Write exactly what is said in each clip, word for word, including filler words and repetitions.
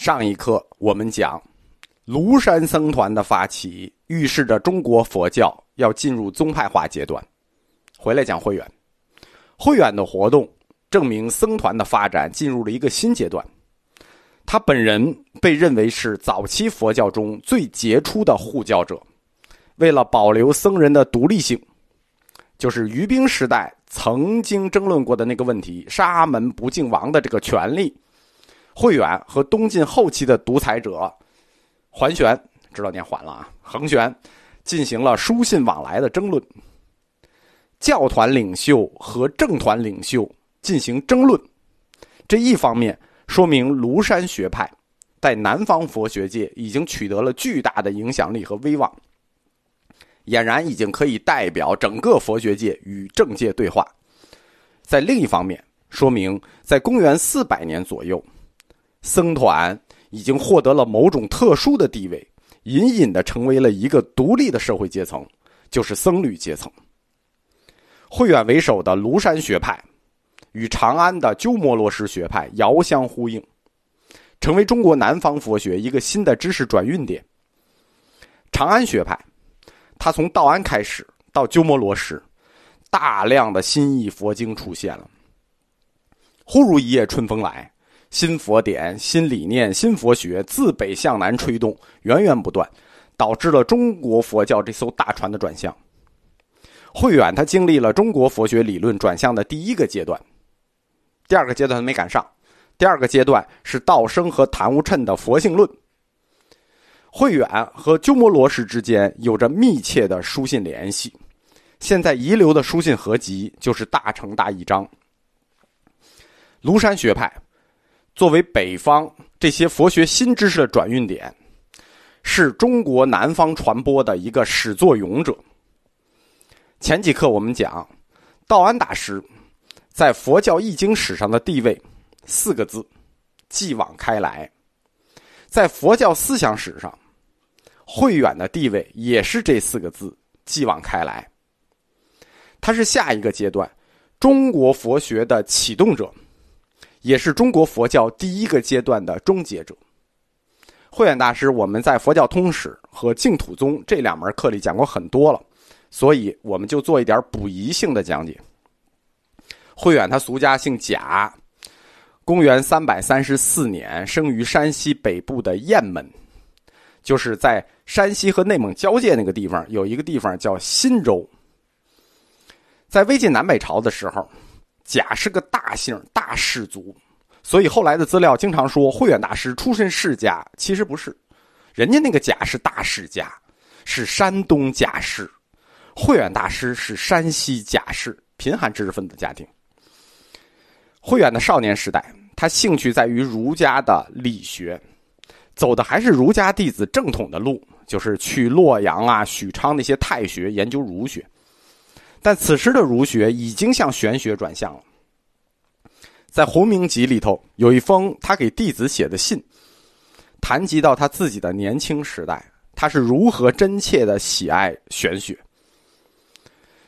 上一课我们讲，庐山僧团的发起预示着中国佛教要进入宗派化阶段。回来讲慧远，慧远的活动证明僧团的发展进入了一个新阶段。他本人被认为是早期佛教中最杰出的护教者。为了保留僧人的独立性，就是于冰时代曾经争论过的那个问题，沙门不敬王的这个权利，慧远和东晋后期的独裁者桓玄，知道念桓了啊，桓玄进行了书信往来的争论。教团领袖和政团领袖进行争论，这一方面说明庐山学派在南方佛学界已经取得了巨大的影响力和威望，俨然已经可以代表整个佛学界与政界对话。在另一方面说明，在公元四百年左右，僧团已经获得了某种特殊的地位，隐隐地成为了一个独立的社会阶层，就是僧侣阶层。慧远为首的庐山学派与长安的鸠摩罗什学派遥相呼应，成为中国南方佛学一个新的知识转运点。长安学派，它从道安开始到鸠摩罗什，大量的新译佛经出现了。忽如一夜春风来，新佛典、新理念、新佛学自北向南吹动，源源不断，导致了中国佛教这艘大船的转向。慧远他经历了中国佛学理论转向的第一个阶段，第二个阶段没赶上。第二个阶段是道生和昙无谶的佛性论。慧远和鸠摩罗什之间有着密切的书信联系，现在遗留的书信合集就是《大乘大义章》。庐山学派作为北方这些佛学新知识的转运点，是中国南方传播的一个始作俑者。前几课我们讲，道安大师在佛教译经史上的地位，四个字，继往开来。在佛教思想史上，慧远的地位也是这四个字，继往开来。他是下一个阶段中国佛学的启动者，也是中国佛教第一个阶段的终结者。慧远大师我们在佛教通史和净土宗这两门课里讲过很多了，所以我们就做一点补遗性的讲解。慧远他俗家姓贾，公元三百三十四年生于山西北部的雁门，就是在山西和内蒙交界那个地方有一个地方叫忻州。在魏晋南北朝的时候，贾是个大姓大氏族，所以后来的资料经常说慧远大师出身世家，其实不是，人家那个贾是大世家，是山东贾氏。慧远大师是山西贾氏，贫寒知识分子家庭。慧远的少年时代，他兴趣在于儒家的理学，走的还是儒家弟子正统的路，就是去洛阳啊、许昌那些太学研究儒学。但此时的儒学已经向玄学转向了。在《洪明集》里头有一封他给弟子写的信，谈及到他自己的年轻时代，他是如何真切的喜爱玄学。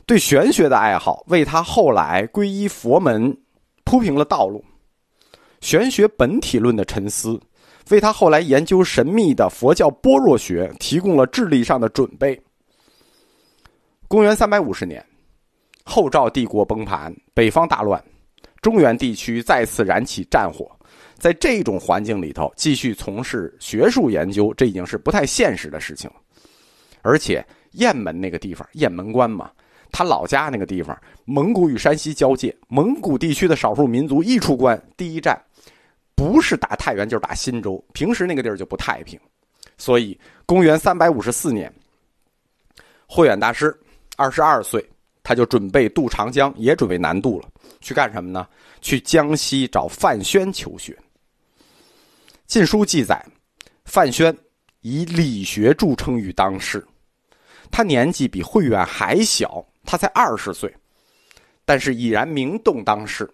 对玄学的爱好为他后来皈依佛门铺平了道路，玄学本体论的沉思为他后来研究神秘的佛教般若学提供了智力上的准备。公元三百五十年，后赵帝国崩盘，北方大乱，中原地区再次燃起战火。在这种环境里头继续从事学术研究，这已经是不太现实的事情了。而且雁门那个地方，雁门关嘛，他老家那个地方蒙古与山西交界，蒙古地区的少数民族一出关，第一站不是打太原就是打忻州，平时那个地儿就不太平。所以公元三百五十四年，慧远大师二十二岁，他就准备渡长江，也准备南渡了。去干什么呢？去江西找范宣求学。晋书记载，范宣以理学著称于当世，他年纪比慧远还小，他才二十岁，但是已然名动当世。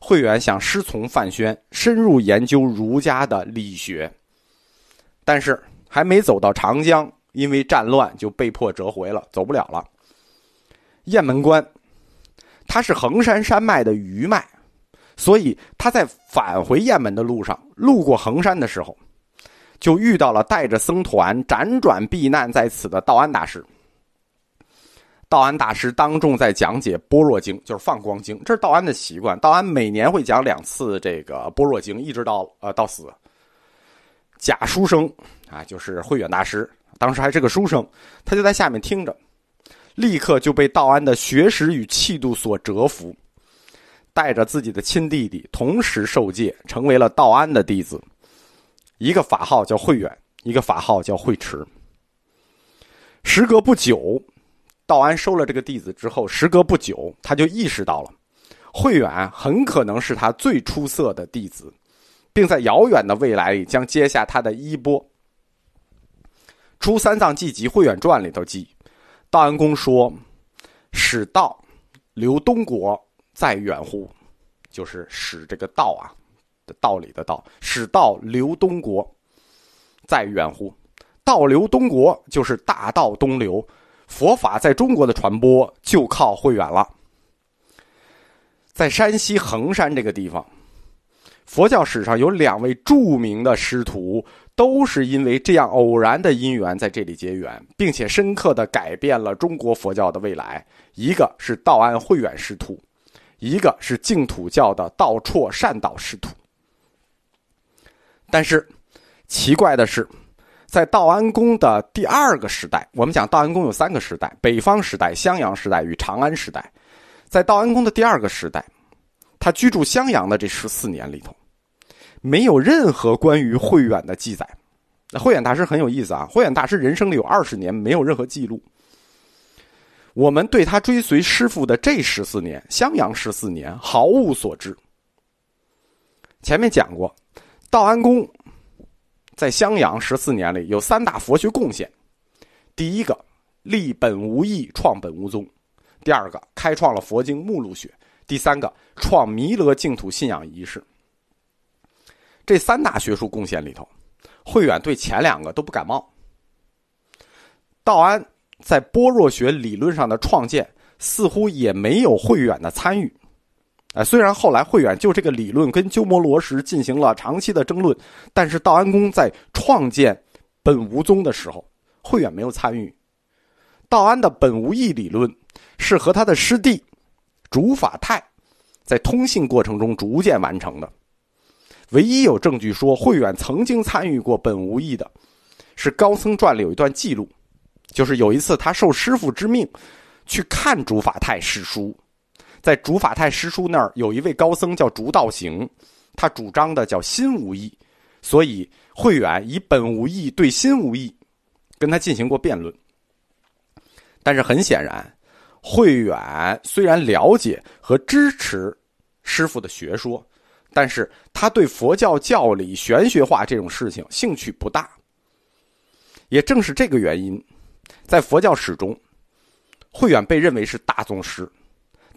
慧远想师从范宣，深入研究儒家的理学，但是还没走到长江，因为战乱就被迫折回了，走不了了。雁门关它是衡山山脉的余脉，所以他在返回雁门的路上，路过衡山的时候，就遇到了带着僧团辗转避难在此的道安大师。道安大师当众在讲解《般若经》，就是《放光经》，这是道安的习惯。道安每年会讲两次这个《般若经》，一直到呃到死。贾书生啊，就是慧远大师，当时还是个书生，他就在下面听着，立刻就被道安的学识与气度所折服，带着自己的亲弟弟同时受戒，成为了道安的弟子。一个法号叫慧远，一个法号叫慧池。时隔不久，道安收了这个弟子之后，时隔不久，他就意识到了慧远很可能是他最出色的弟子，并在遥远的未来里将接下他的衣钵。出三藏记集慧远传里头记，道安公说：使道留东国在远乎，就是使这个道啊，道理的道，使道留东国在远乎。道留东国就是大道东流，佛法在中国的传播就靠慧远了。在山西衡山这个地方，佛教史上有两位著名的师徒，都是因为这样偶然的因缘在这里结缘，并且深刻地改变了中国佛教的未来。一个是道安慧远师徒，一个是净土教的道绰善导师徒。但是奇怪的是，在道安公的第二个时代，我们讲道安公有三个时代，北方时代、襄阳时代与长安时代。在道安公的第二个时代，他居住襄阳的这十四年里头，没有任何关于慧远的记载。慧远大师很有意思啊，慧远大师人生里有二十年没有任何记录。我们对他追随师父的这十四年，襄阳十四年毫无所知。前面讲过，道安公在襄阳十四年里有三大佛学贡献：第一个，立本无义，创本无宗；第二个，开创了佛经目录学；第三个，创弥勒净土信仰仪式。这三大学术贡献里头，慧远对前两个都不感冒。道安在般若学理论上的创建似乎也没有慧远的参与。哎，虽然后来慧远就这个理论跟鸠摩罗什进行了长期的争论，但是道安公在创建本无宗的时候，慧远没有参与。道安的本无义理论是和他的师弟竺法泰在通信过程中逐渐完成的。唯一有证据说慧远曾经参与过本无义的是高僧传里有一段记录，就是有一次他受师父之命去看竺法泰师叔，在竺法泰师叔那儿有一位高僧叫竺道行，他主张的叫心无义，所以慧远以本无义对心无义跟他进行过辩论。但是很显然，慧远虽然了解和支持师父的学说，但是他对佛教教理玄学化这种事情兴趣不大。也正是这个原因，在佛教史中，慧远被认为是大宗师，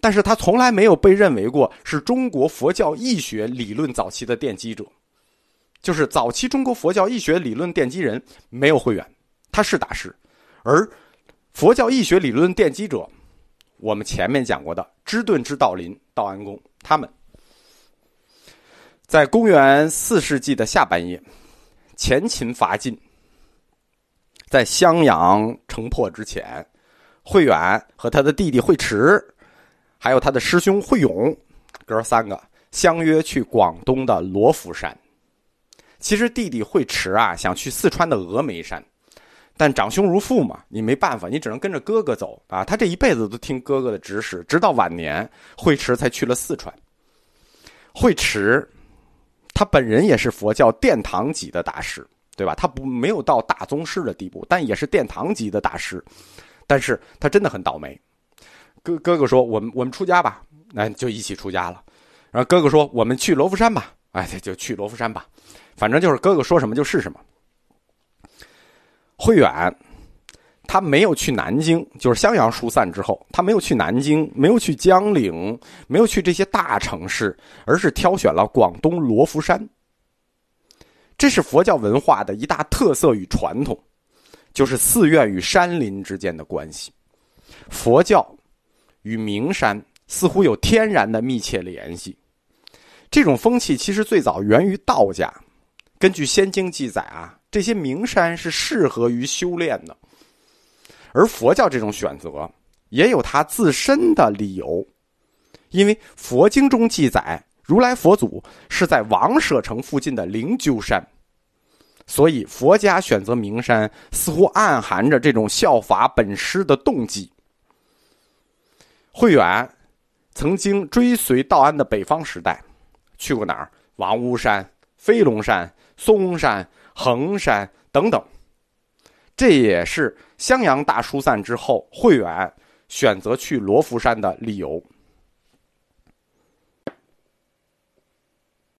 但是他从来没有被认为过是中国佛教义学理论早期的奠基者。就是早期中国佛教义学理论奠基人没有慧远，他是大师。而佛教义学理论奠基者，我们前面讲过的支顿支道林、道安公，他们在公元四世纪的下半叶，前秦伐晋，在襄阳城破之前，慧远和他的弟弟慧池，还有他的师兄慧勇，哥三个相约去广东的罗浮山。其实弟弟慧池啊，想去四川的峨眉山，但长兄如父嘛，你没办法，你只能跟着哥哥走啊。他这一辈子都听哥哥的指使，直到晚年，慧池才去了四川。慧池，他本人也是佛教殿堂级的大师。对吧？他不没有到大宗师的地步，但也是殿堂级的大师。但是他真的很倒霉。哥哥哥说：“我们我们出家吧。”哎，就一起出家了。然后哥哥说：“我们去罗浮山吧。”哎，就去罗浮山吧。反正就是哥哥说什么就是什么。慧远，他没有去南京，就是襄阳疏散之后，他没有去南京，没有去江陵，没有去这些大城市，而是挑选了广东罗浮山。这是佛教文化的一大特色与传统，就是寺院与山林之间的关系。佛教与名山似乎有天然的密切联系。这种风气其实最早源于道家。根据仙经记载啊，这些名山是适合于修炼的，而佛教这种选择也有它自身的理由。因为佛经中记载，如来佛祖是在王舍城附近的灵鹫山，所以佛家选择名山似乎暗含着这种效法本师的动机。慧远曾经追随道安的北方时代，去过哪儿？王屋山、飞龙山、嵩山、衡山等等。这也是襄阳大疏散之后，慧远选择去罗浮山的理由。